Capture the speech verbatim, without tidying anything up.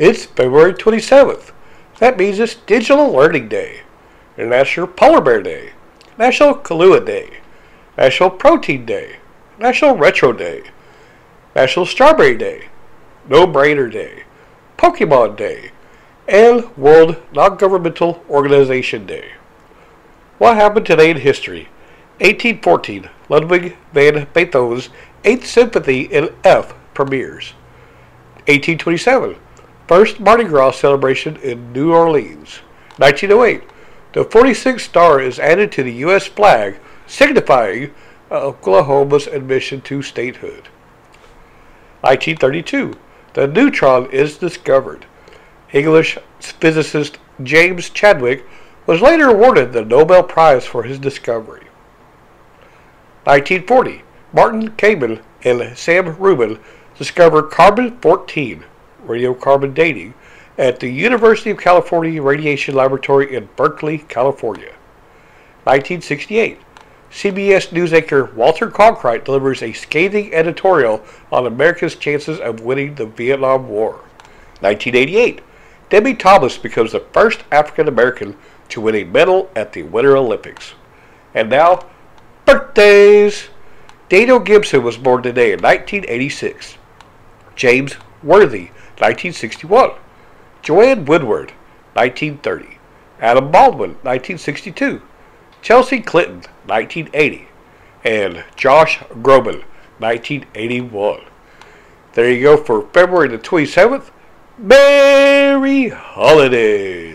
It's February twenty-seventh. That means it's Digital Learning Day, National Polar Bear Day, National Kahlua Day, National Protein Day, National Retro Day, National Strawberry Day, No Brainer Day, Pokemon Day, and World Non-Governmental Organization Day. What happened today in history? eighteen fourteen, Ludwig van Beethoven's Eighth Symphony in F premieres. eighteen twenty-seven, first Mardi Gras celebration in New Orleans. nineteen oh eight, the forty-sixth star is added to the U S flag, signifying Oklahoma's admission to statehood. nineteen thirty-two, the neutron is discovered. English physicist James Chadwick was later awarded the Nobel Prize for his discovery. nineteen forty, Martin Kamen and Sam Ruben discover carbon fourteen, radiocarbon dating, at the University of California Radiation Laboratory in Berkeley, California. nineteen sixty-eight, C B S news anchor Walter Cronkite delivers a scathing editorial on America's chances of winning the Vietnam War. nineteen eighty-eight, Debbie Thomas becomes the first African American to win a medal at the Winter Olympics. And now, birthdays! Daniel Gibson was born today in nineteen eighty-six. James Worthy, nineteen sixty-one. Joanne Woodward, nineteen thirty. Adam Baldwin, nineteen sixty-two. Chelsea Clinton, nineteen eighty. And Josh Groban, nineteen eighty-one. There you go for February the twenty-seventh. Merry Holidays!